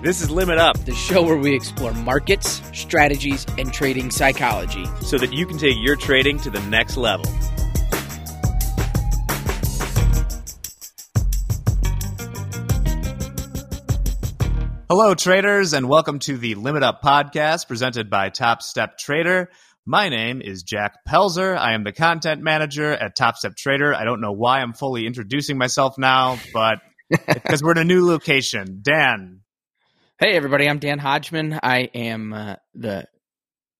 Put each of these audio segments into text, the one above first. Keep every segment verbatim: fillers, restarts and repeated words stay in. This is Limit Up, the show where we explore markets, strategies, and trading psychology so that you can take your trading to the next level. Hello, traders, and welcome to the Limit Up podcast presented by Top Step Trader. My name is Jack Pelzer. I am the content manager at Top Step Trader. I don't know why I'm fully introducing myself now, but because we're in a new location. Dan. Hey, everybody. I'm Dan Hodgman. I am uh, the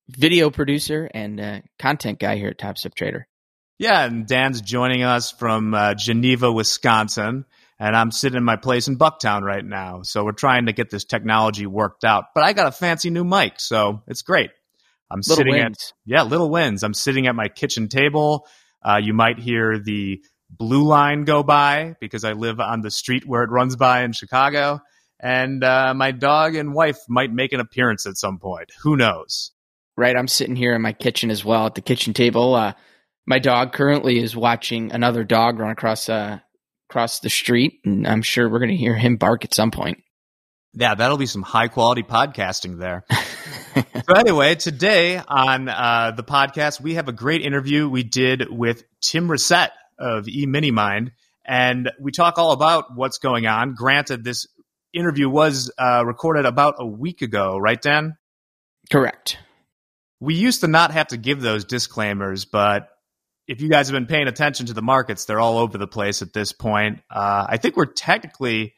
video producer and uh, content guy here at Top Step Trader. Yeah, and Dan's joining us from uh, Geneva, Wisconsin, and I'm sitting in my place in Bucktown right now. So we're trying to get this technology worked out. But I got a fancy new mic, so it's great. I'm little sitting wins. at yeah, little wins. I'm sitting at my kitchen table. Uh, you might hear the blue line go by because I live on the street where it runs by in Chicago. And uh, my dog and wife might make an appearance at some point. Who knows? Right. I'm sitting here in my kitchen as well at the kitchen table. Uh, my dog currently is watching another dog run across uh, across the street, and I'm sure we're going to hear him bark at some point. Yeah, that'll be some high-quality podcasting there. So anyway, today on uh, the podcast, we have a great interview we did with Tim Rissett of eMiniMind, and we talk all about what's going on. Granted, this interview was uh, recorded about a week ago, right, Dan? Correct. We used to not have to give those disclaimers, but if you guys have been paying attention to the markets, they're all over the place at this point. Uh, I think we're technically...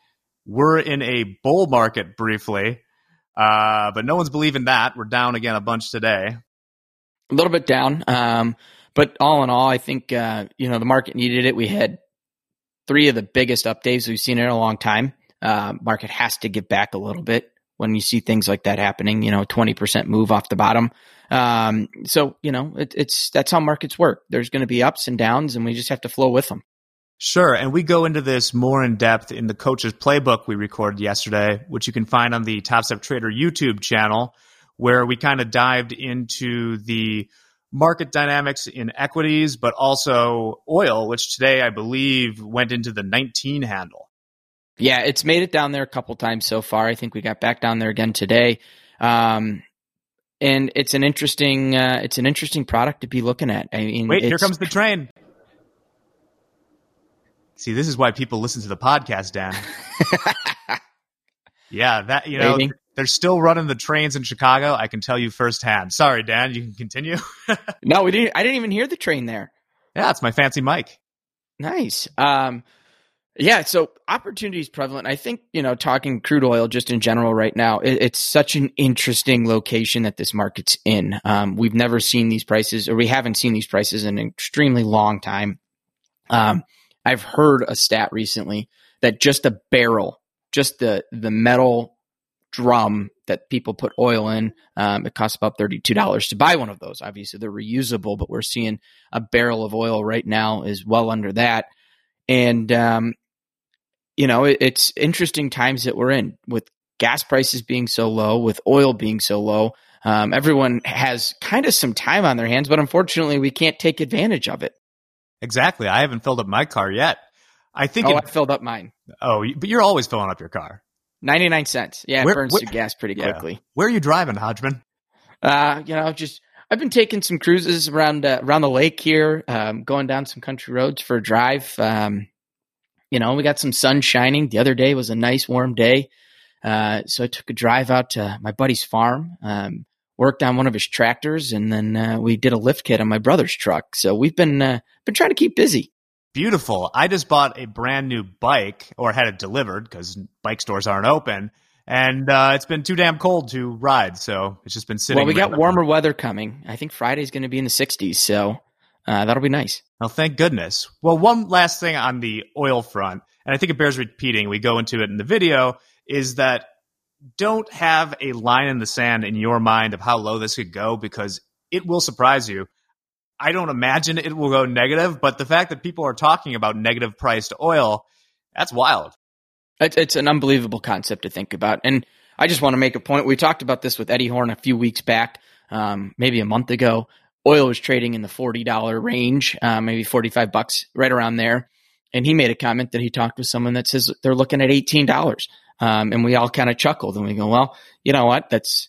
We're in a bull market briefly, uh, but no one's believing that. We're down again a bunch today. A little bit down, um, but all in all, I think uh, you know the market needed it. We had three of the biggest up days we've seen in a long time. Uh, market has to give back a little bit when you see things like that happening. You know, twenty percent move off the bottom. Um, so you know, it, it's that's how markets work. There's going to be ups and downs, and we just have to flow with them. Sure, and we go into this more in depth in the Coach's Playbook we recorded yesterday, which you can find on the Top Step Trader YouTube channel, where we kind of dived into the market dynamics in equities, but also oil, which today I believe went into the nineteen handle. Yeah, it's made it down there a couple times so far. I think we got back down there again today, um, and it's an interesting uh, it's an interesting product to be looking at. I mean, wait, here comes the train. See, this is why people listen to the podcast, Dan. yeah, that you know, Maybe. They're still running the trains in Chicago. I can tell you firsthand. Sorry, Dan, you can continue. No, we didn't. I didn't even hear the train there. Yeah, it's my fancy mic. Nice. Um, yeah, so opportunities prevalent. I think you know, talking crude oil just in general right now, it, it's such an interesting location that this market's in. Um, we've never seen these prices, or we haven't seen these prices in an extremely long time. Um. I've heard a stat recently that just a barrel, just the the metal drum that people put oil in, um, it costs about thirty-two dollars to buy one of those. Obviously, they're reusable, but we're seeing a barrel of oil right now is well under that. And, um, you know, it, it's interesting times that we're in with gas prices being so low, with oil being so low. Um, everyone has kind of some time on their hands, but unfortunately, we can't take advantage of it. Exactly. I haven't filled up my car yet. I think oh, it, I filled up mine. Oh, but you're always filling up your car. ninety-nine cents. Yeah, where, it burns where, through gas pretty quickly. Yeah. Where are you driving, Hodgman? Uh, you know, just I've been taking some cruises around uh, around the lake here, um, going down some country roads for a drive. Um, you know, we got some sun shining. The other day was a nice warm day, uh, so I took a drive out to my buddy's farm. Um, worked on one of his tractors, and then uh, we did a lift kit on my brother's truck. So we've been uh, been trying to keep busy. Beautiful. I just bought a brand new bike, or had it delivered because bike stores aren't open, and uh, it's been too damn cold to ride. So it's just been sitting. Well, we got warmer weather coming. I think Friday's going to be in the sixties, so uh, that'll be nice. Well, thank goodness. Well, one last thing on the oil front, and I think it bears repeating. We go into it in the video, is that don't have a line in the sand in your mind of how low this could go, because it will surprise you. I don't imagine it will go negative, but the fact that people are talking about negative priced oil, that's wild. It's an unbelievable concept to think about. And I just want to make a point. We talked about this with Eddie Horn a few weeks back, um, maybe a month ago. Oil was trading in the forty dollars range, uh, maybe forty-five bucks, right around there. And he made a comment that he talked with someone that says they're looking at eighteen dollars. Um, and we all kind of chuckled and we go, well, you know what? That's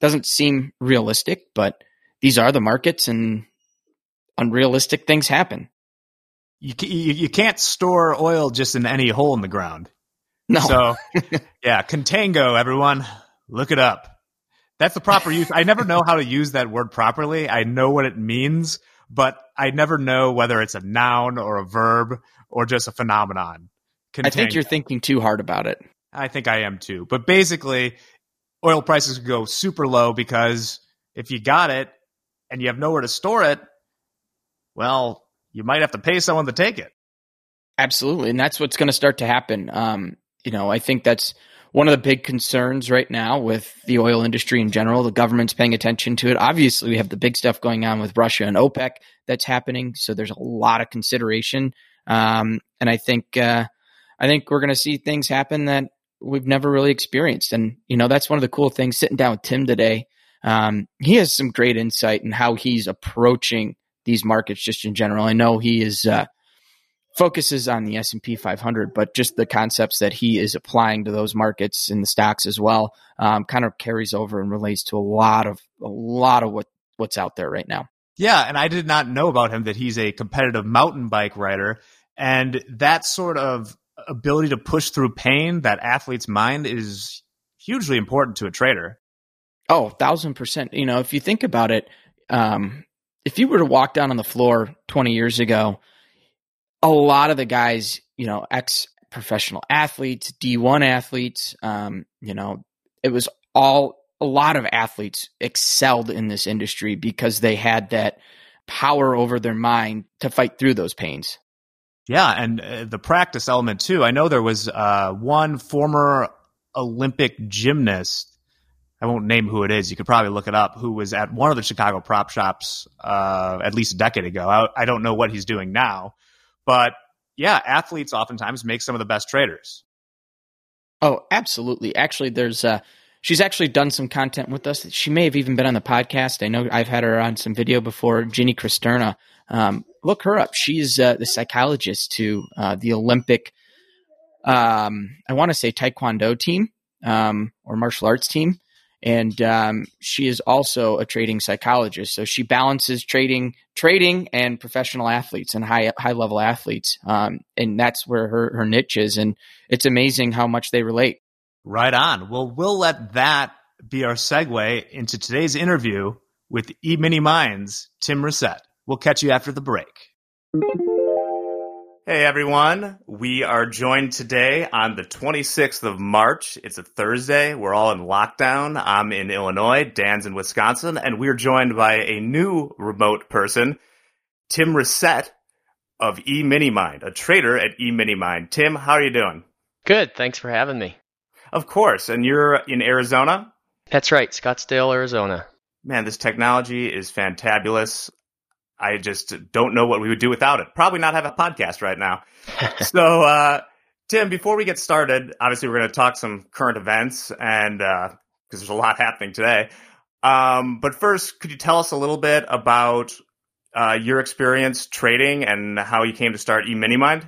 doesn't seem realistic, but these are the markets and unrealistic things happen. You, you, you can't store oil just in any hole in the ground. No. So yeah, contango, everyone, look it up. That's the proper use. I never know how to use that word properly. I know what it means, but I never know whether it's a noun or a verb or just a phenomenon. Contango. I think you're thinking too hard about it. I think I am too. But basically, oil prices go super low because if you got it and you have nowhere to store it, well, you might have to pay someone to take it. Absolutely. And that's what's going to start to happen. Um, you know, I think that's one of the big concerns right now with the oil industry in general. The government's paying attention to it. Obviously, we have the big stuff going on with Russia and OPEC that's happening. So there's a lot of consideration. Um, and I think uh, I think we're going to see things happen that we've never really experienced. And, you know, that's one of the cool things sitting down with Tim today. Um, he has some great insight in how he's approaching these markets just in general. I know he is uh, focuses on the S and P five hundred, but just the concepts that he is applying to those markets and the stocks as well um, kind of carries over and relates to a lot of a lot of what, what's out there right now. Yeah, and I did not know about him that he's a competitive mountain bike rider, and that sort of ability to push through pain, that athlete's mind, is hugely important to a trader. Oh, thousand percent. You know, if you think about it, um, if you were to walk down on the floor twenty years ago, a lot of the guys, you know, ex-professional athletes, D one athletes, um, you know, it was all a lot of athletes excelled in this industry because they had that power over their mind to fight through those pains. Yeah, and uh, the practice element too. I know there was uh, one former Olympic gymnast, I won't name who it is, you could probably look it up, who was at one of the Chicago prop shops uh, at least a decade ago. I, I don't know what he's doing now. But yeah, athletes oftentimes make some of the best traders. Oh, absolutely. Actually, there's uh, she's actually done some content with us. She may have even been on the podcast. I know I've had her on some video before, Ginny Christerna. Um, look her up. She's uh, the psychologist to uh, the Olympic, um, I want to say Taekwondo team um, or martial arts team. And um, she is also a trading psychologist. So she balances trading trading, and professional athletes and high high level athletes. Um, and that's where her, her niche is. And it's amazing how much they relate. Right on. Well, we'll let that be our segue into today's interview with eMiniMind's Tim Rissett. We'll catch you after the break. Hey, everyone. We are joined today on the twenty-sixth of March. It's a Thursday. We're all in lockdown. I'm in Illinois. Dan's in Wisconsin. And we're joined by a new remote person, Tim Rissett of eMiniMind, a trader at eMiniMind. Tim, how are you doing? Good. Thanks for having me. Of course. And you're in Arizona? That's right. Scottsdale, Arizona. Man, this technology is fantabulous. I just don't know what we would do without it. Probably not have a podcast right now. So, uh, Tim, before we get started, obviously we're going to talk some current events and uh, because there's a lot happening today. Um, but first, could you tell us a little bit about uh, your experience trading and how you came to start eMiniMind?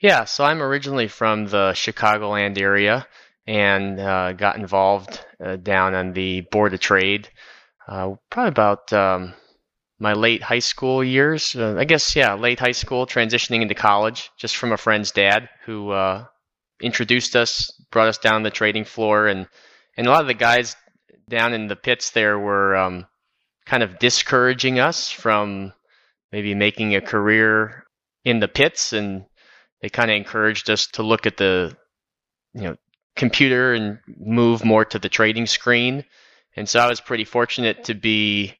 Yeah, so I'm originally from the Chicagoland area and uh, got involved uh, down on the Board of Trade uh, probably about... Um, my late high school years, uh, I guess, yeah, late high school, transitioning into college, just from a friend's dad who uh, introduced us, brought us down the trading floor. And, and a lot of the guys down in the pits there were um, kind of discouraging us from maybe making a career in the pits. And they kind of encouraged us to look at the, you know, computer and move more to the trading screen. And so I was pretty fortunate to be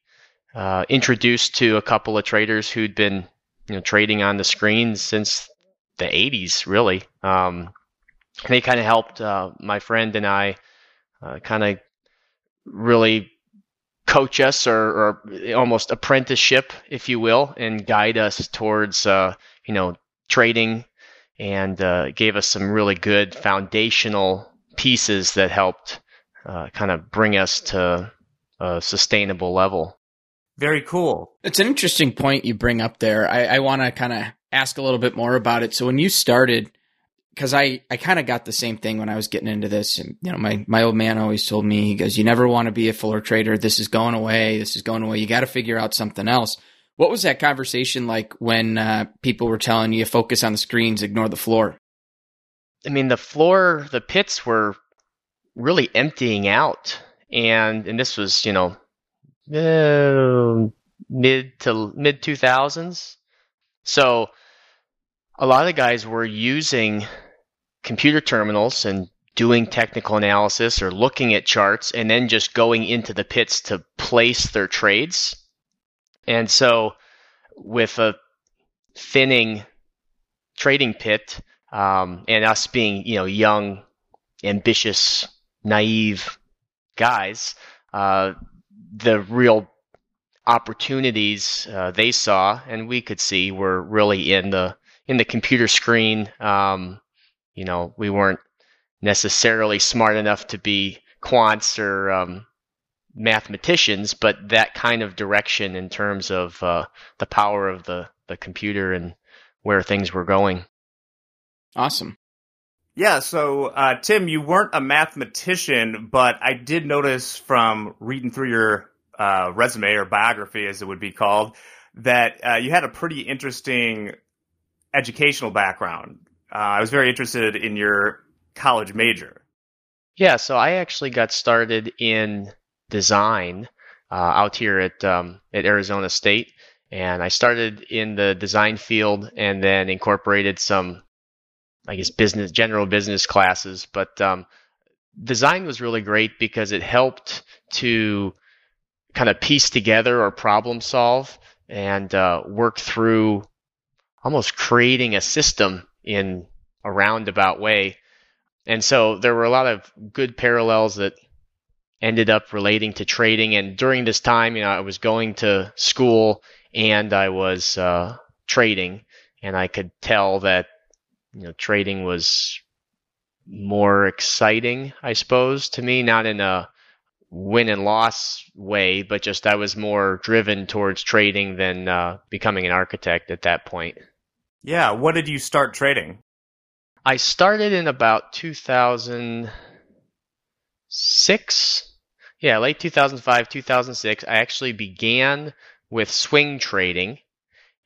Uh, introduced to a couple of traders who'd been, you know, trading on the screen since the eighties, really. Um, and they kind of helped uh, my friend and I uh, kind of really coach us, or, or almost apprenticeship, if you will, and guide us towards, uh, you know, trading, and uh, gave us some really good foundational pieces that helped uh, kind of bring us to a sustainable level. Very cool. It's an interesting point you bring up there. I, I want to kind of ask a little bit more about it. So when you started, because I, I kind of got the same thing when I was getting into this. And, you know, my, my old man always told me, he goes, you never want to be a floor trader. This is going away. This is going away. You got to figure out something else. What was that conversation like when uh, people were telling you focus on the screens, ignore the floor? I mean, the floor, the pits were really emptying out. And, and this was, you know, uh, mid to mid two thousands. So a lot of the guys were using computer terminals and doing technical analysis or looking at charts and then just going into the pits to place their trades. And so with a thinning trading pit um, and us being, you know, young, ambitious, naive guys, uh, the real opportunities uh, they saw and we could see were really in the in the computer screen. Um, you know, we weren't necessarily smart enough to be quants or um, mathematicians, but that kind of direction in terms of uh, the power of the, the computer and where things were going. Awesome. Yeah, so uh, Tim, you weren't a mathematician, but I did notice from reading through your uh, resume or biography, as it would be called, that uh, you had a pretty interesting educational background. Uh, I was very interested in your college major. Yeah, so I actually got started in design uh, out here at um, at Arizona State, and I started in the design field, and then incorporated some, I guess, business, general business classes. But um, design was really great because it helped to kind of piece together or problem solve and uh, work through almost creating a system in a roundabout way. And so there were a lot of good parallels that ended up relating to trading. And during this time, you know, I was going to school and I was uh, trading, and I could tell that, you know, trading was more exciting, I suppose, to me, not in a win and loss way, but just I was more driven towards trading than uh, becoming an architect at that point. Yeah. What did you start trading? I started in about two thousand six. Yeah, late two thousand five, two thousand six. I actually began with swing trading,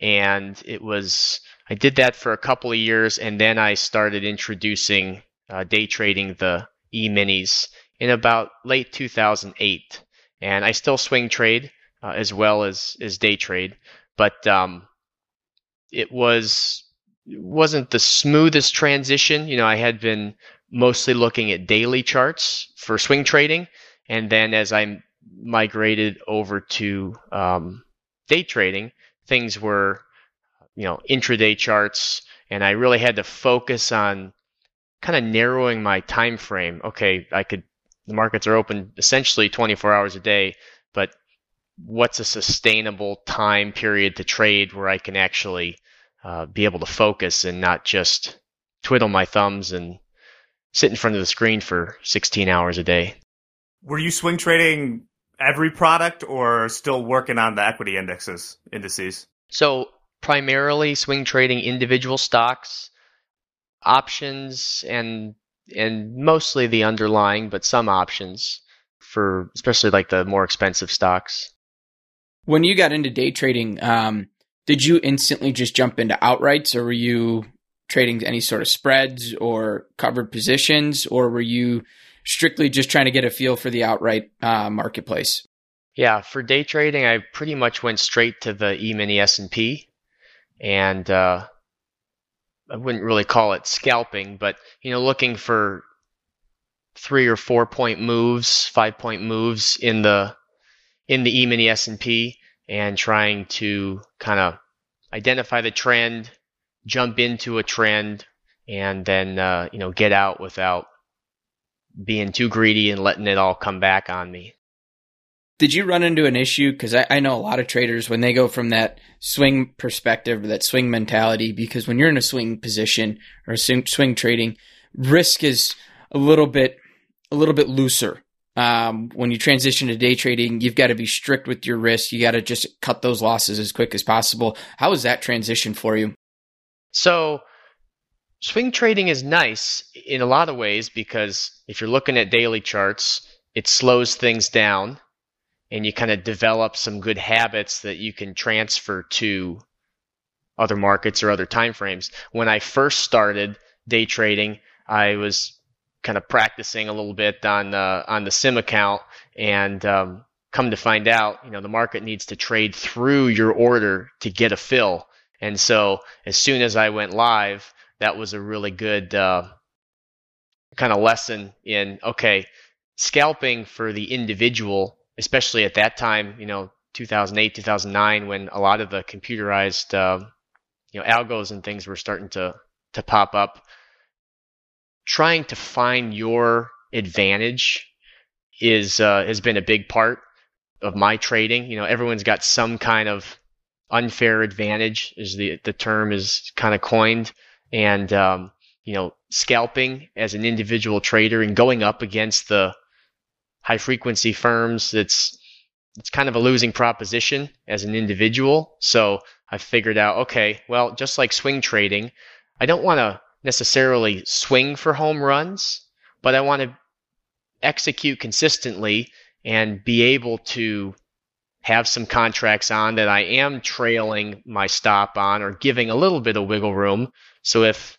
and it was, I did that for a couple of years, and then I started introducing uh, day trading, the E-minis, in about late two thousand eight. And I still swing trade uh, as well as, as day trade, but um, it was it wasn't the smoothest transition. You know, I had been mostly looking at daily charts for swing trading, and then as I migrated over to um, day trading, things were, you know, intraday charts, and I really had to focus on kind of narrowing my time frame. Okay, I could, the markets are open essentially twenty-four hours a day, but what's a sustainable time period to trade where I can actually uh, be able to focus and not just twiddle my thumbs and sit in front of the screen for sixteen hours a day. Were you swing trading every product or still working on the equity indexes, indices? So primarily swing trading individual stocks, options, and and mostly the underlying, but some options for especially like the more expensive stocks. When you got into day trading, um, did you instantly just jump into outrights, or were you trading any sort of spreads or covered positions, or were you strictly just trying to get a feel for the outright uh, marketplace? Yeah, for day trading, I pretty much went straight to the E-mini S and P, and uh, I wouldn't really call it scalping, but, you know, looking for three or four point moves, five point moves in the in the E-mini S and P, and trying to kind of identify the trend, jump into a trend, and then uh, you know, get out without being too greedy and letting it all come back on me. Did you run into an issue? Because I, I know a lot of traders, when they go from that swing perspective, that swing mentality, because when you're in a swing position or swing, swing trading, risk is a little bit a little bit looser. Um, when you transition to day trading, you've got to be strict with your risk. You got to just cut those losses as quick as possible. How was that transition for you? So swing trading is nice in a lot of ways because if you're looking at daily charts, it slows things down and you kind of develop some good habits that you can transfer to other markets or other time frames. When I first started day trading, I was kind of practicing a little bit on uh, on the sim account, and um, come to find out, you know, the market needs to trade through your order to get a fill. And so as soon as I went live, that was a really good uh, kind of lesson in, okay, scalping for the individual, especially at that time, you know, two thousand eight, two thousand nine, when a lot of the computerized uh, you know, algos and things were starting to to pop up. Trying to find your advantage is uh, has been a big part of my trading. You know, everyone's got some kind of unfair advantage, is the the term is kind of coined, and um, you know, scalping as an individual trader and going up against the high frequency firms, that's it's kind of a losing proposition as an individual. So I figured out, okay, well, just like swing trading, I don't want to necessarily swing for home runs, but I want to execute consistently and be able to have some contracts on that I am trailing my stop on or giving a little bit of wiggle room. So if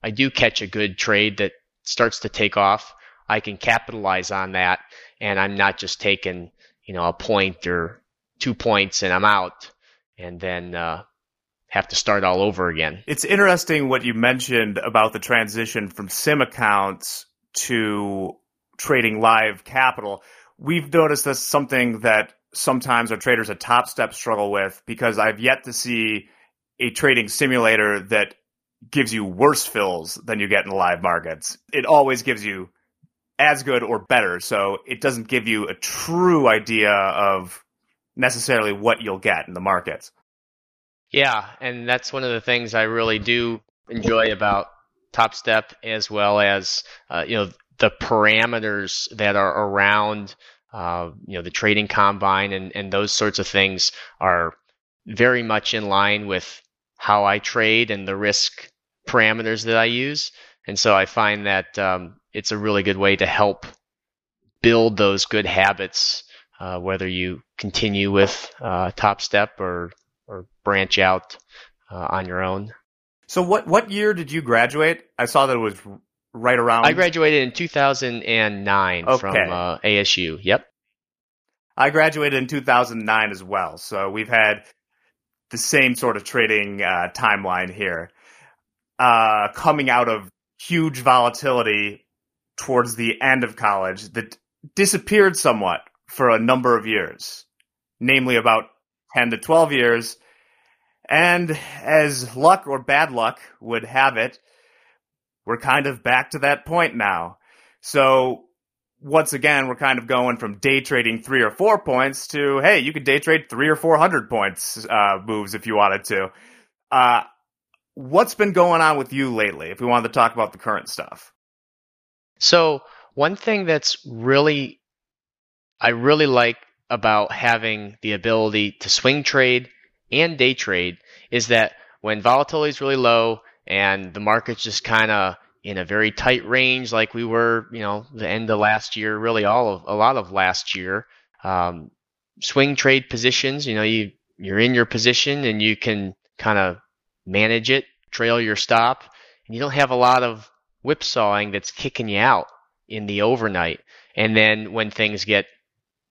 I do catch a good trade that starts to take off, I can capitalize on that, and I'm not just taking, you know, a point or two points and I'm out and then uh, have to start all over again. It's interesting what you mentioned about the transition from sim accounts to trading live capital. We've noticed this, something that sometimes our traders at Top Step struggle with, because I've yet to see a trading simulator that gives you worse fills than you get in the live markets. It always gives you as good or better. So it doesn't give you a true idea of necessarily what you'll get in the markets. Yeah. And that's one of the things I really do enjoy about Top Step, as well as, uh, you know, the parameters that are around, uh, you know, the trading combine and, and those sorts of things are very much in line with how I trade and the risk parameters that I use. And so I find that, um, it's a really good way to help build those good habits, uh, whether you continue with uh, Top Step or or branch out uh, on your own. So what what year did you graduate? I saw that it was right around... I graduated in two thousand nine okay. from uh, A S U. Yep. I graduated in two thousand nine as well. So we've had the same sort of trading uh, timeline here. Uh, coming out of huge volatility towards the end of college that disappeared somewhat for a number of years, namely about ten to twelve years. And as luck or bad luck would have it, we're kind of back to that point now. So once again, we're kind of going from day trading three or four points to, hey, you could day trade three or four hundred points uh, moves if you wanted to. Uh, what's been going on with you lately, if we wanted to talk about the current stuff? So one thing that's really, I really like about having the ability to swing trade and day trade is that when volatility is really low and the market's just kind of in a very tight range, like we were, you know, the end of last year, really all of a lot of last year, um, swing trade positions, you know, you, you're in your position and you can kind of manage it, trail your stop, and you don't have a lot of whipsawing that's kicking you out in the overnight. And then when things get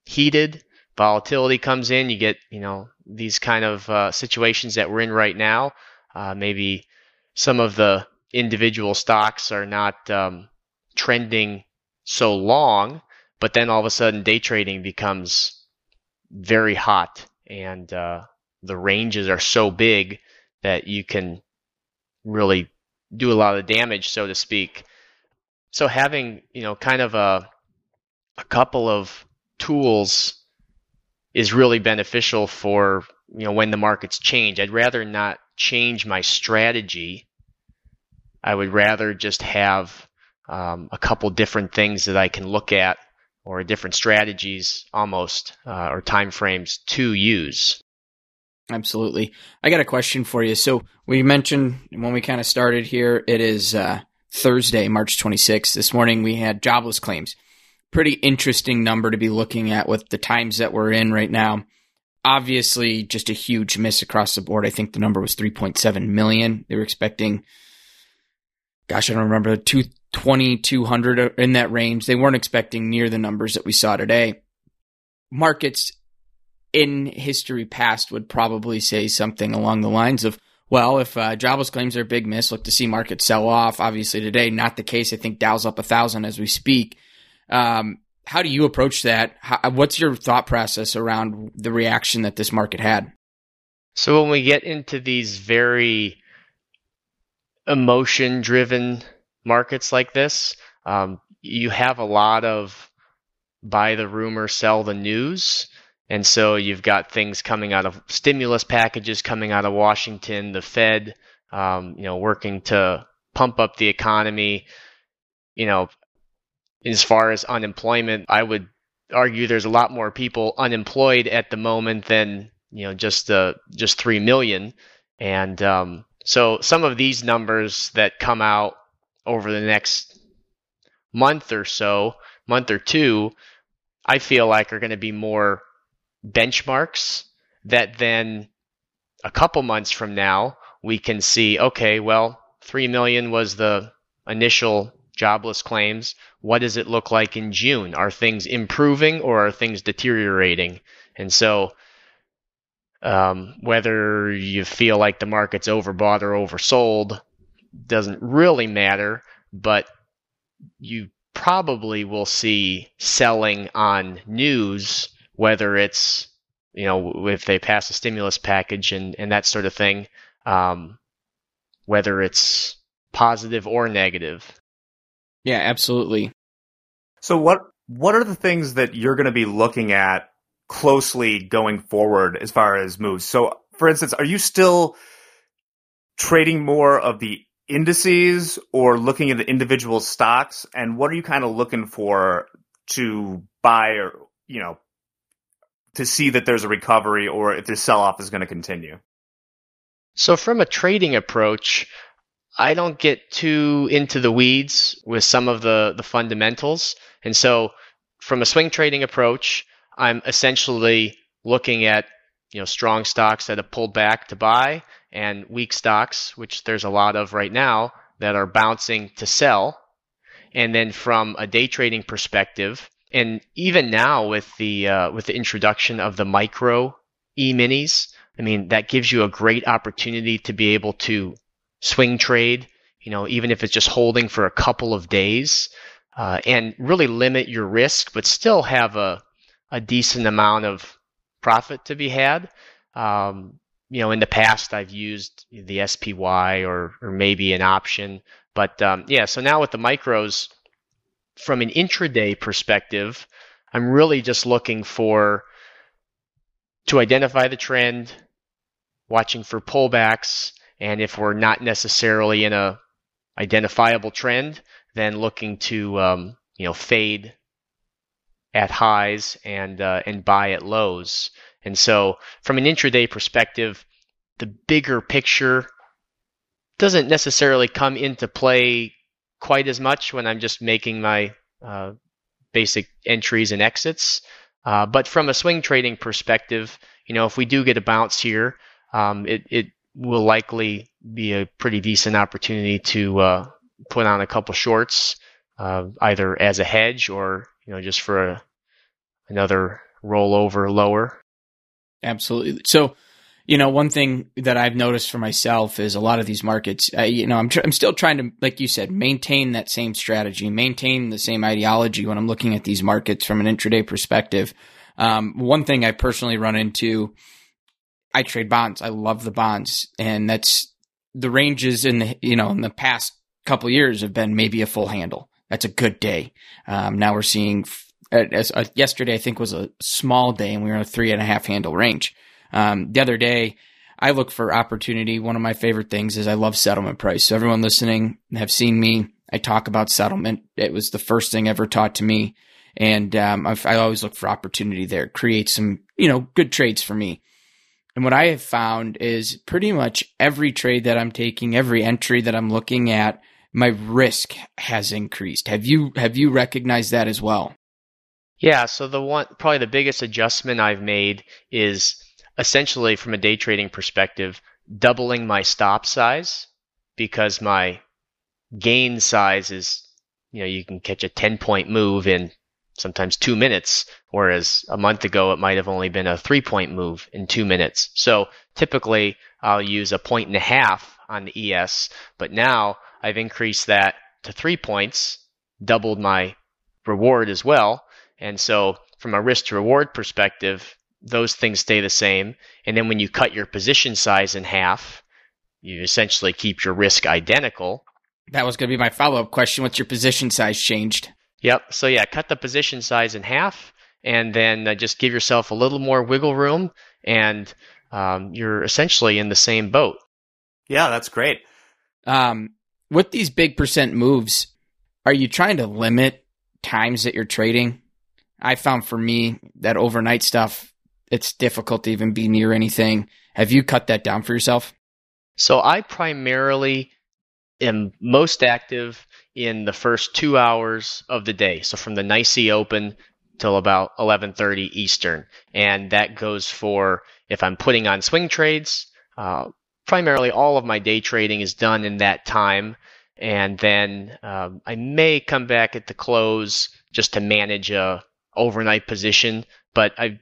heated, volatility comes in, you get, you know, these kind of uh, situations that we're in right now. Uh, maybe some of the individual stocks are not um, trending so long, but then all of a sudden day trading becomes very hot, and uh, the ranges are so big that you can really do a lot of damage, so to speak. So having, you know, kind of a a couple of tools is really beneficial for, you know, when the markets change. I'd rather not change my strategy. I would rather just have um, a couple different things that I can look at, or different strategies almost, uh, or timeframes to use. Absolutely. I got a question for you. So we mentioned when we kind of started here, it is uh, Thursday, March twenty-sixth. This morning we had jobless claims. Pretty interesting number to be looking at with the times that we're in right now. Obviously, just a huge miss across the board. I think the number was three point seven million. They were expecting, gosh, I don't remember, two twenty, two hundred in that range. They weren't expecting near the numbers that we saw today. Markets in history past would probably say something along the lines of, well, if uh, jobless claims are a big miss, look to see markets sell off. Obviously today, not the case. I think Dow's up a thousand as we speak. Um, how do you approach that? How, what's your thought process around the reaction that this market had? So when we get into these very emotion-driven markets like this, um, you have a lot of buy the rumor, sell the news. And so you've got things coming out of stimulus packages coming out of Washington, the Fed, um, you know, working to pump up the economy. You know, as far as unemployment, I would argue there's a lot more people unemployed at the moment than, you know, just uh, just three million. And um, so some of these numbers that come out over the next month or so, month or two, I feel like are going to be more benchmarks that then a couple months from now we can see, okay, well, three million was the initial jobless claims. What does it look like in June? Are things improving or are things deteriorating? And so um, whether you feel like the market's overbought or oversold doesn't really matter, but you probably will see selling on news, whether it's, you know, if they pass a stimulus package and, and that sort of thing, um, whether it's positive or negative. Yeah, absolutely. So what what are the things that you're going to be looking at closely going forward as far as moves? So, for instance, are you still trading more of the indices or looking at the individual stocks? And what are you kind of looking for to buy or, you know, to see that there's a recovery or if the sell-off is going to continue? So from a trading approach, I don't get too into the weeds with some of the, the fundamentals. And so from a swing trading approach, I'm essentially looking at, you know, strong stocks that have pulled back to buy and weak stocks, which there's a lot of right now, that are bouncing to sell. And then from a day trading perspective, and even now with the uh, with the introduction of the micro E-minis, I mean, that gives you a great opportunity to be able to swing trade, you know, even if it's just holding for a couple of days, uh, and really limit your risk, but still have a a decent amount of profit to be had. Um, you know, in the past, I've used the S P Y or or maybe an option, but um, yeah. So now with the micros, from an intraday perspective, I'm really just looking for to identify the trend, watching for pullbacks, and if we're not necessarily in a identifiable trend, then looking to um, you know fade at highs and uh, and buy at lows. And so, from an intraday perspective, the bigger picture doesn't necessarily come into play quite as much when I'm just making my uh, basic entries and exits. Uh, but from a swing trading perspective, you know, if we do get a bounce here, um, it, it will likely be a pretty decent opportunity to uh, put on a couple shorts, uh, either as a hedge or, you know, just for a, another rollover lower. Absolutely. So, you know, one thing that I've noticed for myself is a lot of these markets, I, you know, I'm tr- I'm still trying to, like you said, maintain that same strategy, maintain the same ideology when I'm looking at these markets from an intraday perspective. Um, one thing I personally run into, I trade bonds. I love the bonds. And that's the ranges in the, you know, in the past couple of years have been maybe a full handle. That's a good day. Um, now we're seeing, as uh, yesterday I think was a small day and we were in a three and a half handle range. Um, the other day, I look for opportunity. One of my favorite things is I love settlement price. So everyone listening have seen me. I talk about settlement. It was the first thing ever taught to me. And um, I always look for opportunity there. Create some, you know, good trades for me. And what I have found is pretty much every trade that I'm taking, every entry that I'm looking at, my risk has increased. Have you have you recognized that as well? Yeah, so the one probably the biggest adjustment I've made is essentially from a day trading perspective, doubling my stop size because my gain size is, you know, you can catch a ten point move in sometimes two minutes, whereas a month ago it might have only been a three point move in two minutes. So typically I'll use a point and a half on the E S, but now I've increased that to three points, doubled my reward as well. And so from a risk to reward perspective, those things stay the same. And then when you cut your position size in half, you essentially keep your risk identical. That was going to be my follow-up question. What's your position size changed? Yep. So yeah, cut the position size in half and then uh, just give yourself a little more wiggle room and um, you're essentially in the same boat. Yeah, that's great. Um, with these big percent moves, are you trying to limit times that you're trading? I found for me that overnight stuff, it's difficult to even be near anything. Have you cut that down for yourself? So I primarily am most active in the first two hours of the day. So from the N Y S E open till about eleven thirty Eastern. And that goes for if I'm putting on swing trades, uh, primarily all of my day trading is done in that time. And then um, I may come back at the close just to manage a overnight position, but I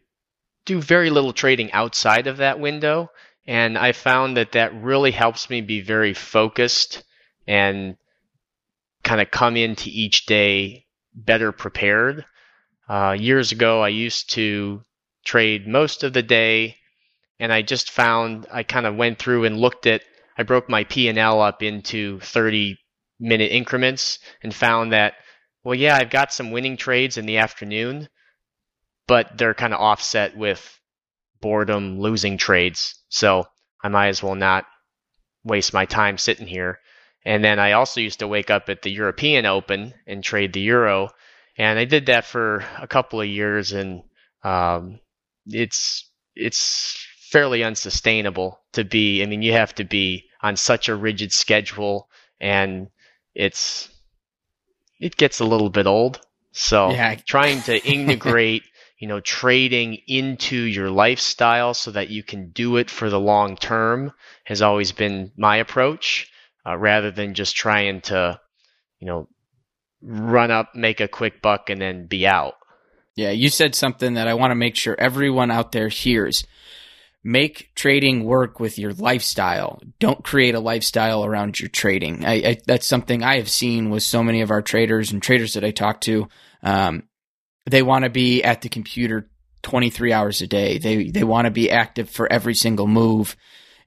do very little trading outside of that window. And I found that that really helps me be very focused and kind of come into each day better prepared. Uh, years ago, I used to trade most of the day, and I just found I kind of went through and looked at, I broke my P and L up into thirty minute increments and found that, well, yeah, I've got some winning trades in the afternoon, but they're kind of offset with boredom losing trades. So I might as well not waste my time sitting here. And then I also used to wake up at the European Open and trade the euro. And I did that for a couple of years, and um, it's it's fairly unsustainable to be. I mean, you have to be on such a rigid schedule, and it's it gets a little bit old. So yeah. Trying to integrate, you know, trading into your lifestyle so that you can do it for the long term has always been my approach. Uh, rather than just trying to, you know, run up, make a quick buck, and then be out. Yeah, you said something that I want to make sure everyone out there hears. Make trading work with your lifestyle. Don't create a lifestyle around your trading. I, I, that's something I have seen with so many of our traders and traders that I talk to. Um, they want to be at the computer twenty-three hours a day. They they want to be active for every single move.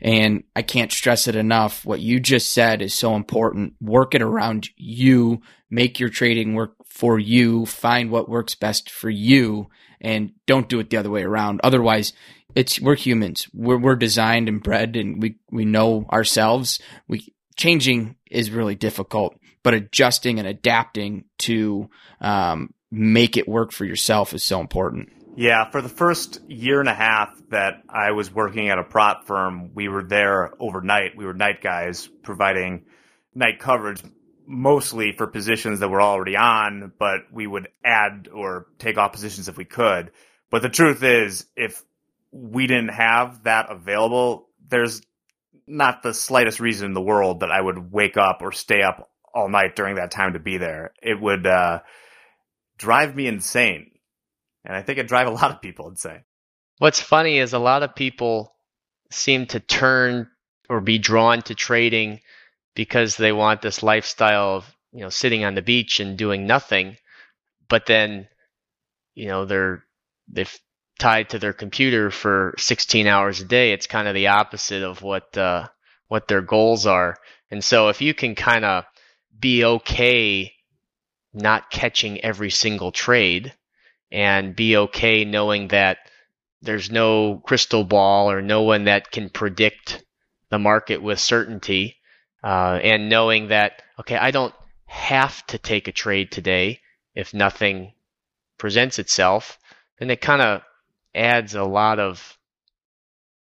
And I can't stress it enough. What you just said is so important. Work it around you. Make your trading work for you. Find what works best for you, and don't do it the other way around. Otherwise, it's we're humans. We're we're designed and bred, and we we know ourselves. We changing is really difficult, but adjusting and adapting to um, make it work for yourself is so important. Yeah, for the first year and a half that I was working at a prop firm, we were there overnight. We were night guys providing night coverage mostly for positions that were already on, but we would add or take off positions if we could. But the truth is, if we didn't have that available, there's not the slightest reason in the world that I would wake up or stay up all night during that time to be there. It would uh, drive me insane. And I think it drives a lot of people insane. What's funny is a lot of people seem to turn or be drawn to trading because they want this lifestyle of, you know, sitting on the beach and doing nothing. But then, you know, they're they've tied to their computer for sixteen hours a day. It's kind of the opposite of what uh, what their goals are. And so if you can kind of be okay not catching every single trade, and be okay knowing that there's no crystal ball or no one that can predict the market with certainty, uh, and knowing that, okay, I don't have to take a trade today if nothing presents itself, then it kind of adds a lot of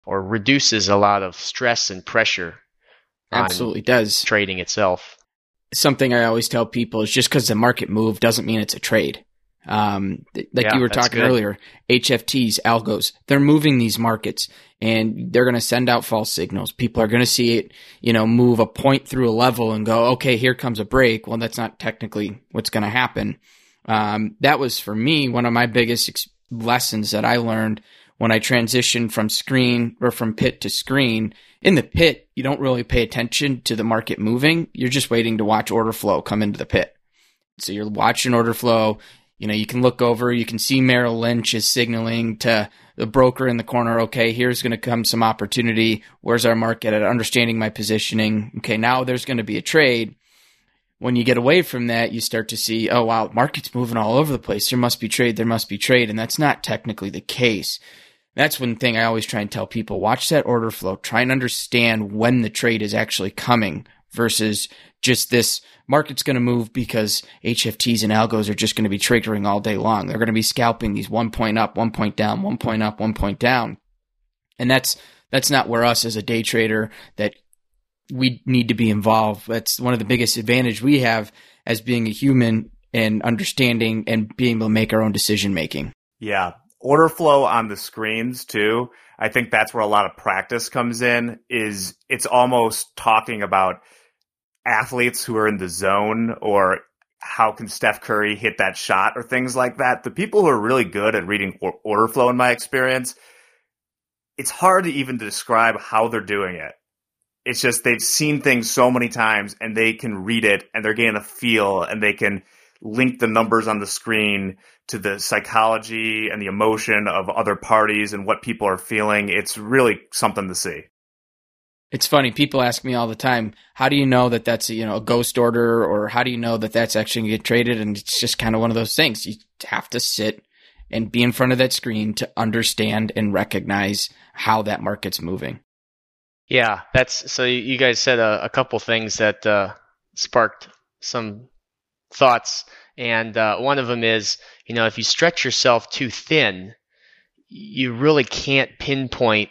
or reduces a lot of stress and pressure. Absolutely does. Trading itself. Something I always tell people is just because the market moved doesn't mean it's a trade. Um, th- like yeah, you were talking good. earlier, H F Ts, algos, they're moving these markets and they're going to send out false signals. People are going to see it, you know, move a point through a level and go, okay, here comes a break. Well, that's not technically what's going to happen. Um, that was for me, one of my biggest ex- lessons that I learned when I transitioned from screen or from pit to screen. In the pit, you don't really pay attention to the market moving. You're just waiting to watch order flow come into the pit. So you're watching order flow. You know, you can look over, you can see Merrill Lynch is signaling to the broker in the corner, okay, here's going to come some opportunity. Where's our market at? Understanding my positioning. Okay, now there's going to be a trade. When you get away from that, you start to see, oh, wow, market's moving all over the place. There must be trade. There must be trade. And that's not technically the case. That's one thing I always try and tell people. Watch that order flow. Try and understand when the trade is actually coming versus just this market's going to move because H F Ts and algos are just going to be triggering all day long. They're going to be scalping these one point up, one point down, one point up, one point down. And that's that's not where us as a day trader that we need to be involved. That's one of the biggest advantage we have as being a human and understanding and being able to make our own decision making. Yeah. Order flow on the screens too. I think that's where a lot of practice comes in. Is it's almost talking about athletes who are in the zone or how can Steph Curry hit that shot or things like that. The people who are really good at reading or- order flow, in my experience, it's hard to even describe how they're doing it. It's just they've seen things so many times and they can read it and they're getting a feel and they can link the numbers on the screen to the psychology and the emotion of other parties and what people are feeling. It's really something to see. It's funny. People ask me all the time, how do you know that that's a, you know, a ghost order, or how do you know that that's actually going to get traded? And it's just kind of one of those things. You have to sit and be in front of that screen to understand and recognize how that market's moving. Yeah, that's so you guys said a, a couple things that uh, sparked some thoughts. And uh, one of them is, you know, if you stretch yourself too thin, you really can't pinpoint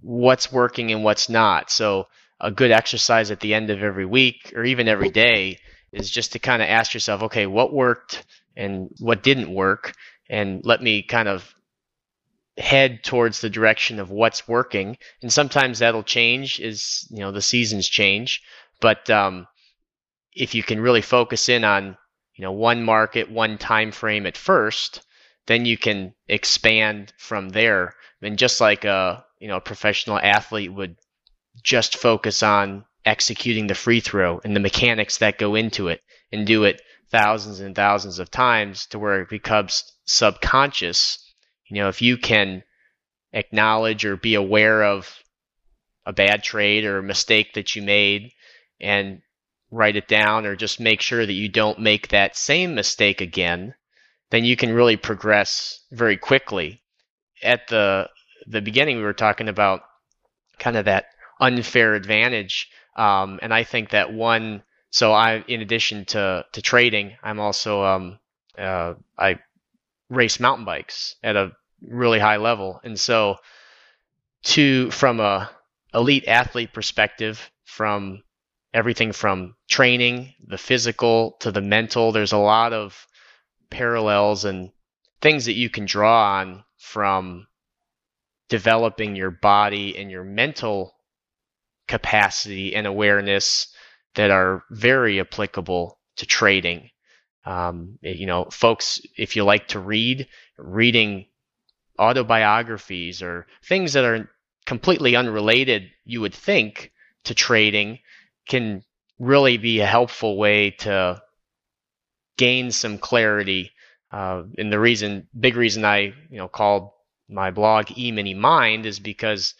what's working and what's not. So a good exercise at the end of every week or even every day is just to kind of ask yourself, okay, what worked and what didn't work? And let me kind of head towards the direction of what's working. And sometimes that'll change as, you know, the seasons change. But, um, if you can really focus in on, you know, one market, one time frame at first, then you can expand from there. And just like a, you know, a professional athlete would just focus on executing the free throw and the mechanics that go into it and do it thousands and thousands of times to where it becomes subconscious. You know, if you can acknowledge or be aware of a bad trade or a mistake that you made and write it down, or just make sure that you don't make that same mistake again, then you can really progress very quickly. At the the beginning, we were talking about kind of that unfair advantage. Um, and I think that one, so I, in addition to, to trading, I'm also, um, uh, I race mountain bikes at a really high level. And so to, from a elite athlete perspective, from everything from training, the physical to the mental, there's a lot of parallels and things that you can draw on from developing your body and your mental capacity and awareness that are very applicable to trading. Um, you know, folks, if you like to read, reading autobiographies or things that are completely unrelated, you would think, to trading can really be a helpful way to gain some clarity. Uh, and the reason, big reason I, you know, called my blog eMiniMind is because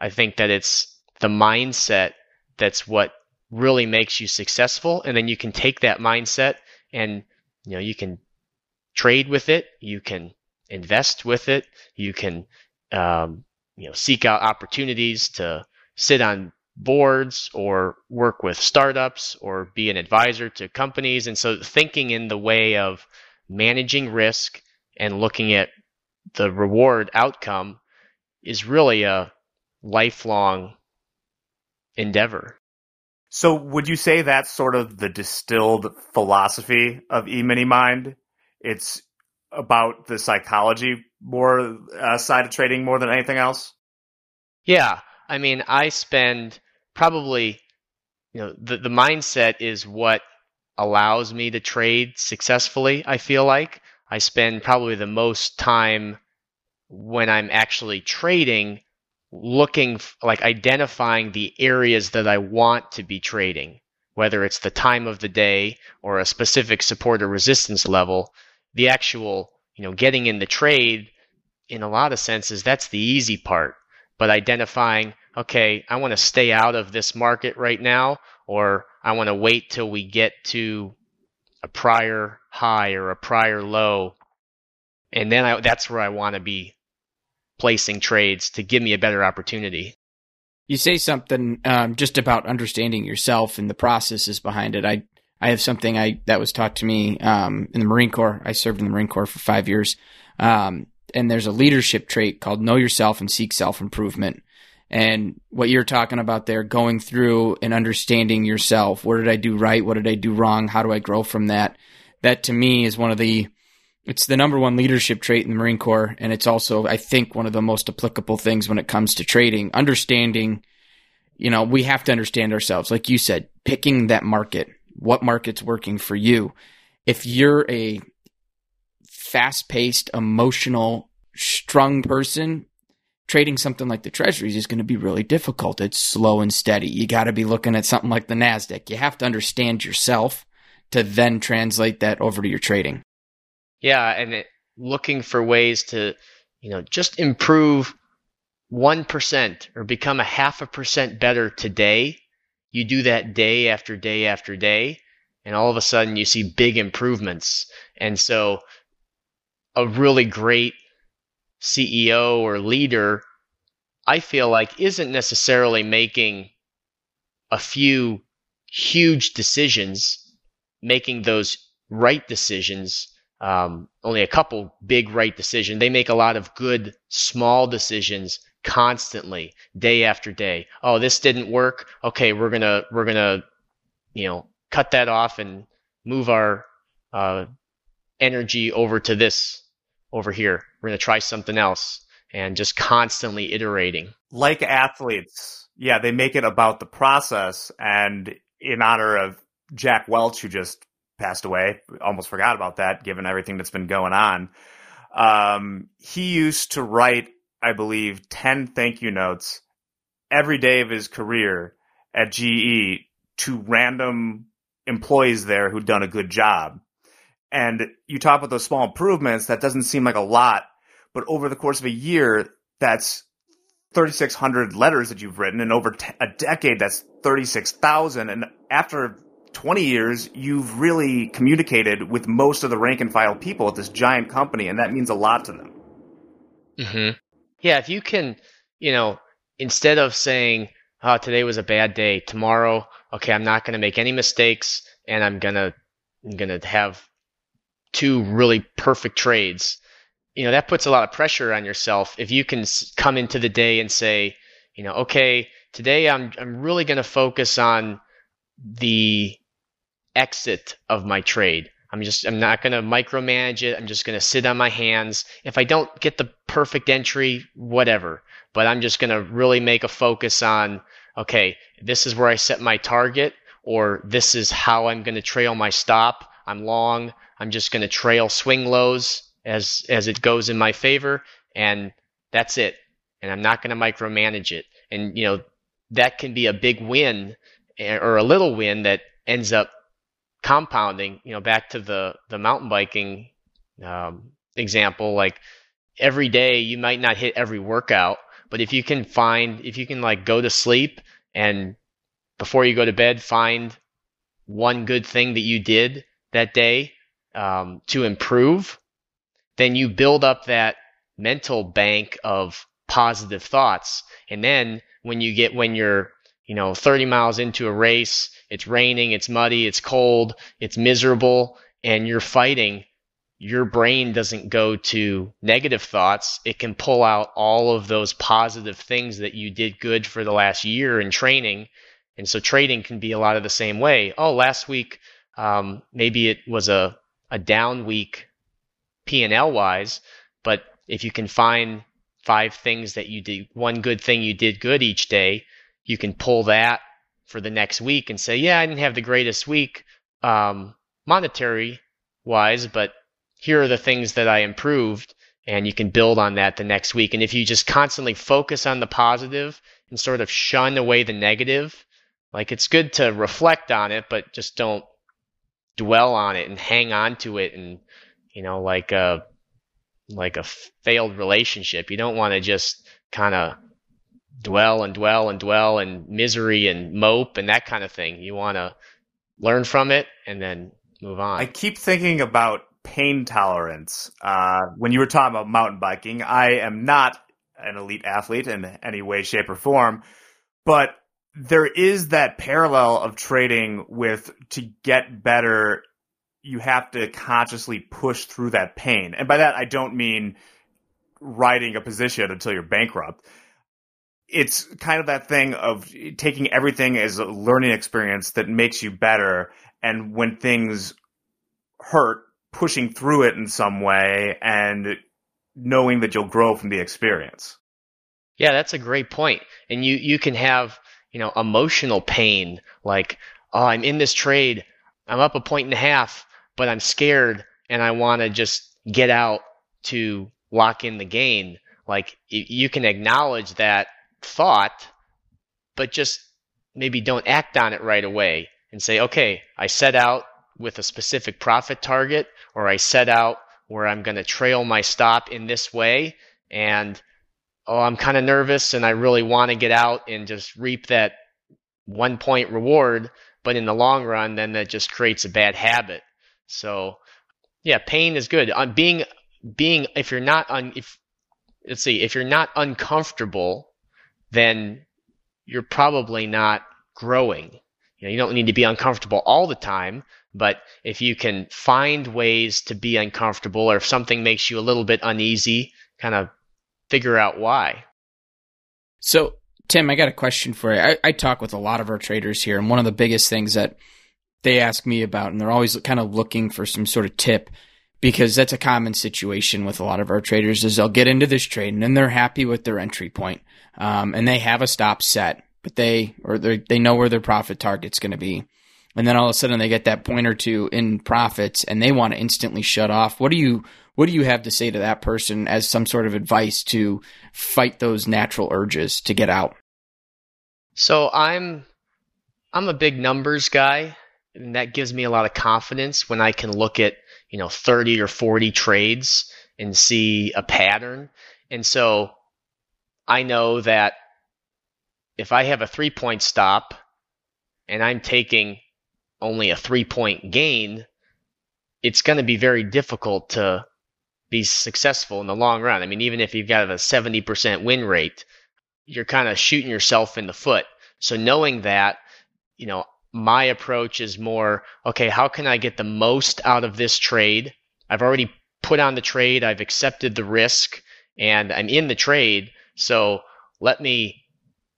I think that it's the mindset that's what really makes you successful. And then you can take that mindset and, you know, you can trade with it. You can invest with it. You can, um, you know, seek out opportunities to sit on boards or work with startups or be an advisor to companies. And so thinking in the way of managing risk and looking at the reward outcome is really a lifelong endeavor. So would you say that's sort of the distilled philosophy of eMiniMind? It's about the psychology more uh, side of trading more than anything else? Yeah. I mean, I spend probably, you know, the, the mindset is what allows me to trade successfully, I feel like. I spend probably the most time when I'm actually trading looking, like identifying the areas that I want to be trading, whether it's the time of the day or a specific support or resistance level. The actual, you know, getting in the trade, in a lot of senses, that's the easy part. But identifying, okay, I want to stay out of this market right now, or I want to wait till we get to a prior high or a prior low, and then I, that's where I want to be placing trades to give me a better opportunity. You say something um, just about understanding yourself and the processes behind it. I I have something I that was taught to me um, in the Marine Corps. I served in the Marine Corps for five years, um, and there's a leadership trait called know yourself and seek self-improvement. And what you're talking about there, going through and understanding yourself, what did I do right? What did I do wrong? How do I grow from that? That to me is one of the It's the number one leadership trait in the Marine Corps, and it's also, I think, one of the most applicable things when it comes to trading. Understanding, you know, we have to understand ourselves. Like you said, picking that market, what market's working for you. If you're a fast-paced, emotional, strung person, trading something like the Treasuries is going to be really difficult. It's slow and steady. You got to be looking at something like the NASDAQ. You have to understand yourself to then translate that over to your trading. Yeah, and it, looking for ways to, you know, just improve one percent or become a half a percent better today. You do that day after day after day, and all of a sudden you see big improvements. And so a really great C E O or leader, I feel like, isn't necessarily making a few huge decisions, making those right decisions. Um, only a couple big right decisions. They make a lot of good small decisions constantly, day after day. Oh, this didn't work. Okay, we're gonna we're gonna, you know, cut that off and move our uh, energy over to this over here. We're gonna try something else, and just constantly iterating. Like athletes, yeah, they make it about the process. And in honor of Jack Welch, who just passed away. Almost forgot about that, given everything that's been going on. Um, he used to write, I believe, ten thank you notes every day of his career at G E to random employees there who'd done a good job. And you talk about those small improvements, that doesn't seem like a lot, but over the course of a year, that's thirty-six hundred letters that you've written, and over t- a decade, that's thirty-six thousand. And after twenty years, you've really communicated with most of the rank and file people at this giant company, and that means a lot to them. Mm-hmm. Yeah, if you can, you know, instead of saying, oh, today was a bad day, tomorrow, okay, I'm not going to make any mistakes, and I'm going to I'm going to have two really perfect trades, you know, that puts a lot of pressure on yourself. If you can come into the day and say, you know, okay, today I'm I'm really going to focus on the exit of my trade. I'm just, I'm not going to micromanage it. I'm just going to sit on my hands. If I don't get the perfect entry, whatever, but I'm just going to really make a focus on, okay, this is where I set my target, or this is how I'm going to trail my stop. I'm long. I'm just going to trail swing lows as, as it goes in my favor. And that's it. And I'm not going to micromanage it. And, you know, that can be a big win or a little win that ends up compounding, you know, back to the, the mountain biking um, example. Like every day you might not hit every workout, but if you can find, if you can like go to sleep and before you go to bed, find one good thing that you did that day um, to improve, then you build up that mental bank of positive thoughts. And then when you get, when you're, you know, thirty miles into a race, it's raining, it's muddy, it's cold, it's miserable, and you're fighting, your brain doesn't go to negative thoughts. It can pull out all of those positive things that you did good for the last year in training. And so trading can be a lot of the same way. Oh, last week, um, maybe it was a, a down week P and L wise, but if you can find five things that you did, one good thing you did good each day, you can pull that for the next week and say, yeah, I didn't have the greatest week um, monetary wise, but here are the things that I improved, and you can build on that the next week. And if you just constantly focus on the positive and sort of shun away the negative, like it's good to reflect on it, but just don't dwell on it and hang on to it. And, you know, like a, like a failed relationship, you don't want to just kind of dwell and dwell and dwell and misery and mope and that kind of thing. You want to learn from it and then move on. I keep thinking about pain tolerance. Uh, when you were talking about mountain biking, I am not an elite athlete in any way, shape, or form, but there is that parallel of trading with, to get better, you have to consciously push through that pain. And by that, I don't mean riding a position until you're bankrupt. It's kind of that thing of taking everything as a learning experience that makes you better. And when things hurt, pushing through it in some way and knowing that you'll grow from the experience. Yeah, that's a great point. And you, you can have, you know, emotional pain, like, oh, I'm in this trade, I'm up a point and a half, but I'm scared and I want to just get out to lock in the gain. Like, you can acknowledge that thought, but just maybe don't act on it right away and say, okay, I set out with a specific profit target, or I set out where I'm going to trail my stop in this way, and oh, I'm kind of nervous and I really want to get out and just reap that one point reward. But in the long run, then that just creates a bad habit. So yeah, pain is good. On being, being, if you're not un, if let's see, if you're not uncomfortable, then you're probably not growing. You know, you don't need to be uncomfortable all the time. But if you can find ways to be uncomfortable, or if something makes you a little bit uneasy, kind of figure out why. So, Tim, I got a question for you. I, I talk with a lot of our traders here, and one of the biggest things that they ask me about, and they're always kind of looking for some sort of tip, because that's a common situation with a lot of our traders, is they'll get into this trade, and then they're happy with their entry point, um, and they have a stop set, but they or they know where their profit target's going to be. And then all of a sudden they get that point or two in profits and they want to instantly shut off. What do you, what do you have to say to that person as some sort of advice to fight those natural urges to get out? So I'm, I'm a big numbers guy, and that gives me a lot of confidence when I can look at, you know, thirty or forty trades and see a pattern. And so I know that if I have a three point stop and I'm taking only a three-point gain, it's going to be very difficult to be successful in the long run. I mean, even if you've got a seventy percent win rate, you're kind of shooting yourself in the foot. So knowing that, you know, my approach is more, okay, how can I get the most out of this trade? I've already put on the trade, I've accepted the risk, and I'm in the trade. So let me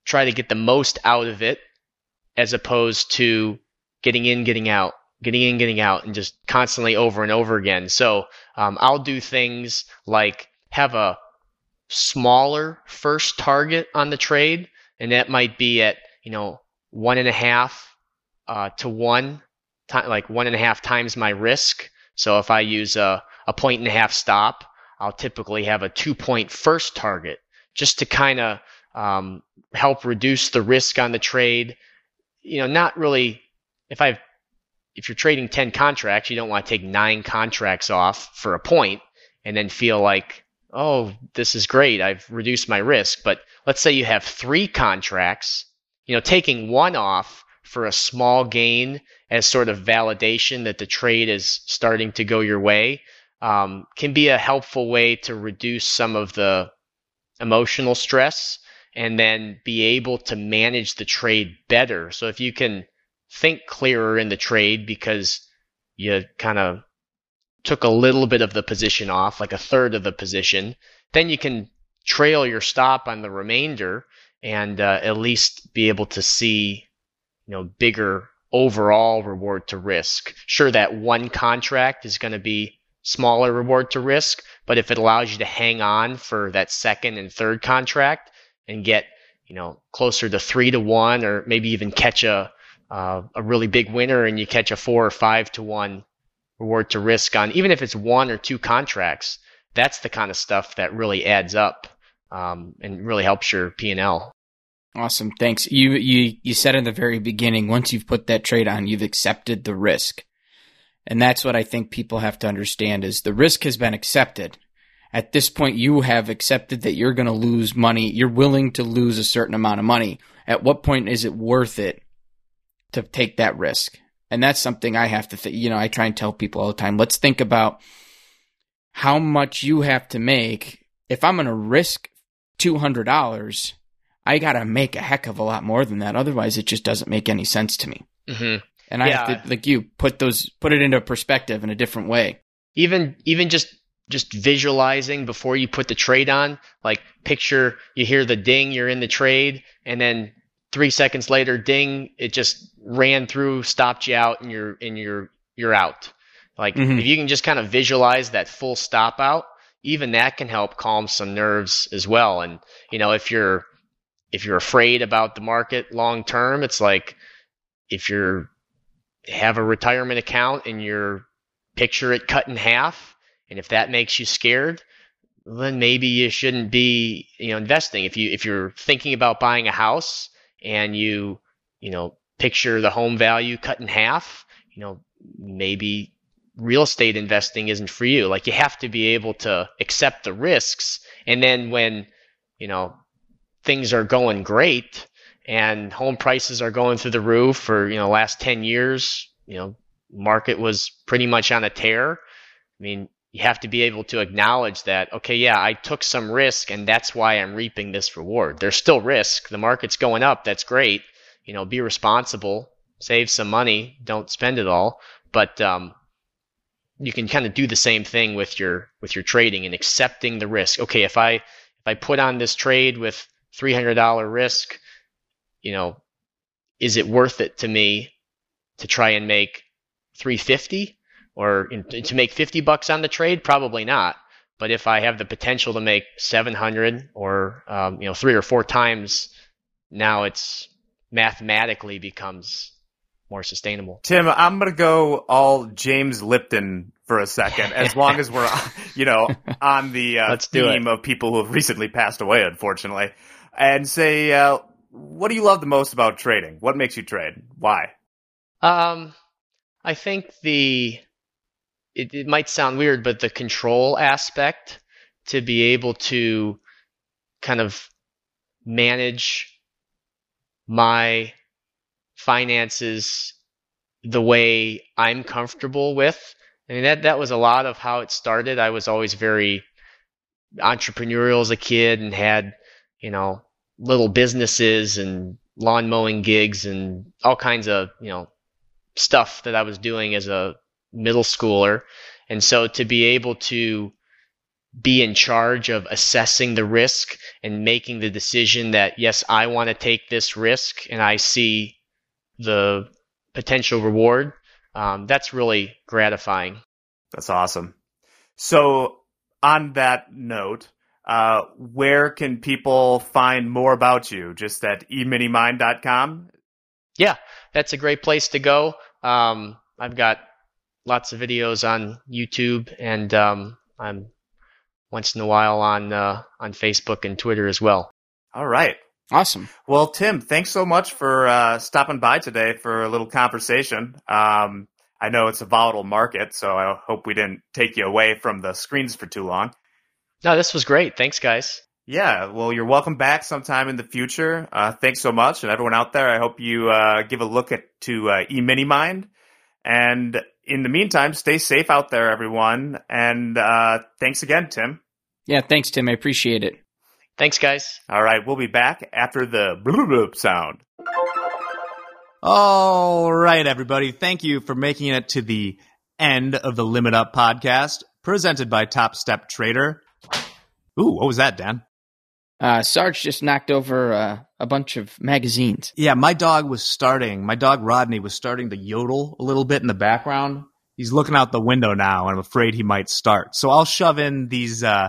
try to get the most out of it, as opposed to getting in, getting out, getting in, getting out, and just constantly over and over again. So um, I'll do things like have a smaller first target on the trade, and that might be at, you know, one and a half uh, to one, t- like one and a half times my risk. So if I use a, a point and a half stop, I'll typically have a two-point first target, just to kind of um, help reduce the risk on the trade. You know, not really. If I've, if you're trading ten contracts, you don't want to take nine contracts off for a point and then feel like, oh, this is great, I've reduced my risk. But let's say you have three contracts, you know, taking one off for a small gain as sort of validation that the trade is starting to go your way um, can be a helpful way to reduce some of the emotional stress and then be able to manage the trade better. So if you can think clearer in the trade because you kind of took a little bit of the position off, like a third of the position, then you can trail your stop on the remainder and uh, at least be able to see, you know, bigger overall reward to risk. Sure, that one contract is going to be smaller reward to risk, but if it allows you to hang on for that second and third contract and get, you know, closer to three to one, or maybe even catch a uh, a really big winner and you catch a four or five to one reward to risk on, even if it's one or two contracts, that's the kind of stuff that really adds up um, and really helps your P and L. Awesome. Thanks. You, you, you said in the very beginning, once you've put that trade on, you've accepted the risk. And that's what I think people have to understand is the risk has been accepted. At this point, you have accepted that you're going to lose money. You're willing to lose a certain amount of money. At what point is it worth it to take that risk? And that's something I have to think, you know, I try and tell people all the time, let's think about how much you have to make. If I'm going to risk two hundred dollars, I got to make a heck of a lot more than that. Otherwise, it just doesn't make any sense to me. Mm-hmm. And I yeah. have to, like you, put those, put it into perspective in a different way. Even, even just, just visualizing before you put the trade on, like picture, you hear the ding, you're in the trade, and then three seconds later, ding, it just ran through, stopped you out, and you're, and you're, you're out. Like mm-hmm. if you can just kind of visualize that full stop out, even that can help calm some nerves as well. And, you know, if you're, if you're afraid about the market long term, it's like if you're, have a retirement account and you're picture it cut in half, and if that makes you scared, then maybe you shouldn't be, you know, investing. If you if you're thinking about buying a house and you, you know, picture the home value cut in half, you know, maybe real estate investing isn't for you. Like you have to be able to accept the risks, and then when, you know, things are going great and home prices are going through the roof for, you know, last ten years, you know, market was pretty much on a tear. I mean, you have to be able to acknowledge that, okay, yeah, I took some risk and that's why I'm reaping this reward. There's still risk. The market's going up. That's great. You know, be responsible, save some money, don't spend it all. But um, you can kind of do the same thing with your, with your trading and accepting the risk. Okay, if I, if I put on this trade with three hundred dollars risk, you know, is it worth it to me to try and make three hundred fifty or in, to make fifty bucks on the trade? Probably not. But if I have the potential to make seven hundred or, um, you know, three or four times, now it's mathematically becomes more sustainable. Tim, I'm going to go all James Lipton for a second, as long as we're, you know, on the uh, theme of people who have recently passed away, unfortunately, and say, uh, what do you love the most about trading? What makes you trade? Why? Um, I think the, it, it might sound weird, but the control aspect, to be able to kind of manage my finances the way I'm comfortable with. I mean, that, that was a lot of how it started. I was always very entrepreneurial as a kid and had, you know, little businesses and lawn mowing gigs and all kinds of, you know, stuff that I was doing as a middle schooler. And so to be able to be in charge of assessing the risk and making the decision that, yes, I want to take this risk and I see the potential reward, um, that's really gratifying. That's awesome. So on that note, Uh, where can people find more about you? Just at e mini mind dot com? Yeah, that's a great place to go. Um, I've got lots of videos on YouTube, and um, I'm once in a while on uh, on Facebook and Twitter as well. All right. Awesome. Well, Tim, thanks so much for uh, stopping by today for a little conversation. Um, I know it's a volatile market, so I hope we didn't take you away from the screens for too long. No, this was great. Thanks, guys. Yeah, well, you're welcome back sometime in the future. Uh, thanks so much. And everyone out there, I hope you uh, give a look at to uh, eMiniMind. And in the meantime, stay safe out there, everyone. And uh, thanks again, Tim. Yeah, thanks, Tim. I appreciate it. Thanks, guys. All right, we'll be back after the bloop bloop sound. All right, everybody. Thank you for making it to the end of the Limit Up podcast, presented by Top Step Trader. Ooh, what was that, Dan? Uh, Sarge just knocked over uh, a bunch of magazines. Yeah, my dog was starting. My dog Rodney was starting to yodel a little bit in the background. He's looking out the window now, and I'm afraid he might start. So I'll shove in these uh,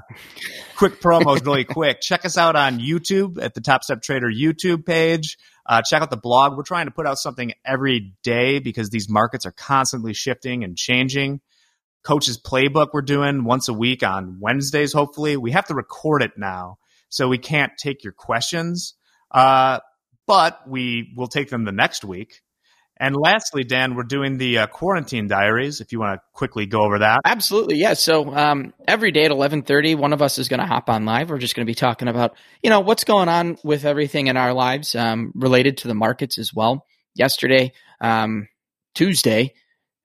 quick promos really quick. Check us out on YouTube at the Top Step Trader YouTube page. Uh, check out the blog. We're trying to put out something every day because these markets are constantly shifting and changing. Coach's Playbook we're doing once a week on Wednesdays, hopefully. We have to record it now, so we can't take your questions. Uh, but we will take them the next week. And lastly, Dan, we're doing the uh, quarantine diaries, if you want to quickly go over that. Absolutely, yeah. So um, every day at eleven thirty, one of us is going to hop on live. We're just going to be talking about, you know, what's going on with everything in our lives um, related to the markets as well. Yesterday, um, Tuesday,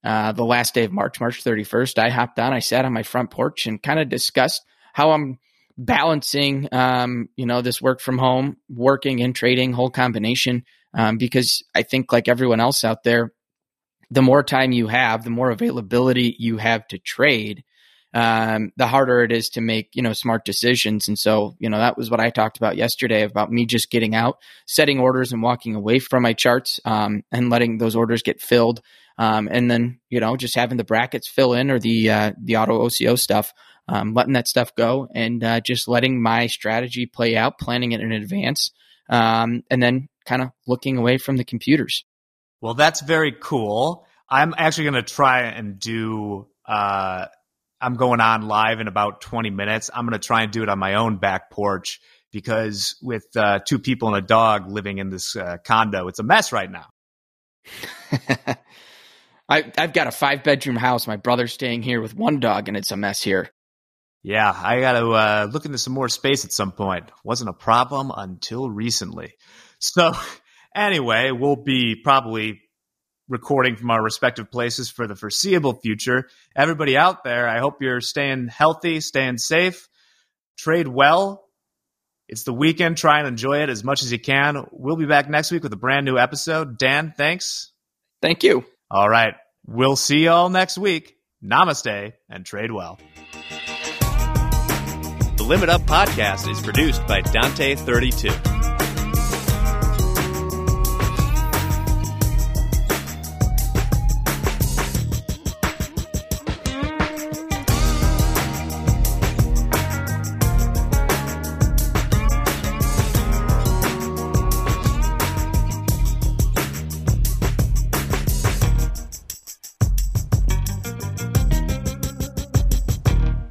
uh, the last day of March, March thirty-first, I hopped on, I sat on my front porch and kind of discussed how I'm balancing, um, you know, this work from home, working and trading, whole combination. Um, because I think like everyone else out there, the more time you have, the more availability you have to trade, um, the harder it is to make, you know, smart decisions. And so, you know, that was what I talked about yesterday about me just getting out, setting orders and walking away from my charts, um, and letting those orders get filled. Um, and then, you know, just having the brackets fill in or the, uh, the auto O C O stuff, um, letting that stuff go and, uh, just letting my strategy play out, planning it in advance. Um, and then kind of looking away from the computers. Well, that's very cool. I'm actually going to try and do, uh, I'm going on live in about twenty minutes. I'm going to try and do it on my own back porch because with uh, two people and a dog living in this uh, condo, it's a mess right now. I, I've got a five bedroom house. My brother's staying here with one dog and it's a mess here. Yeah, I got to uh, look into some more space at some point. Wasn't a problem until recently. So anyway, we'll be probably recording from our respective places for the foreseeable future. Everybody out there, I hope you're staying healthy, staying safe, trade well. It's the weekend. Try and enjoy it as much as you can. We'll be back next week with a brand new episode. Dan, thanks. Thank you. All right. We'll see you all next week. Namaste and trade well. The Limit Up podcast is produced by Dante thirty-two.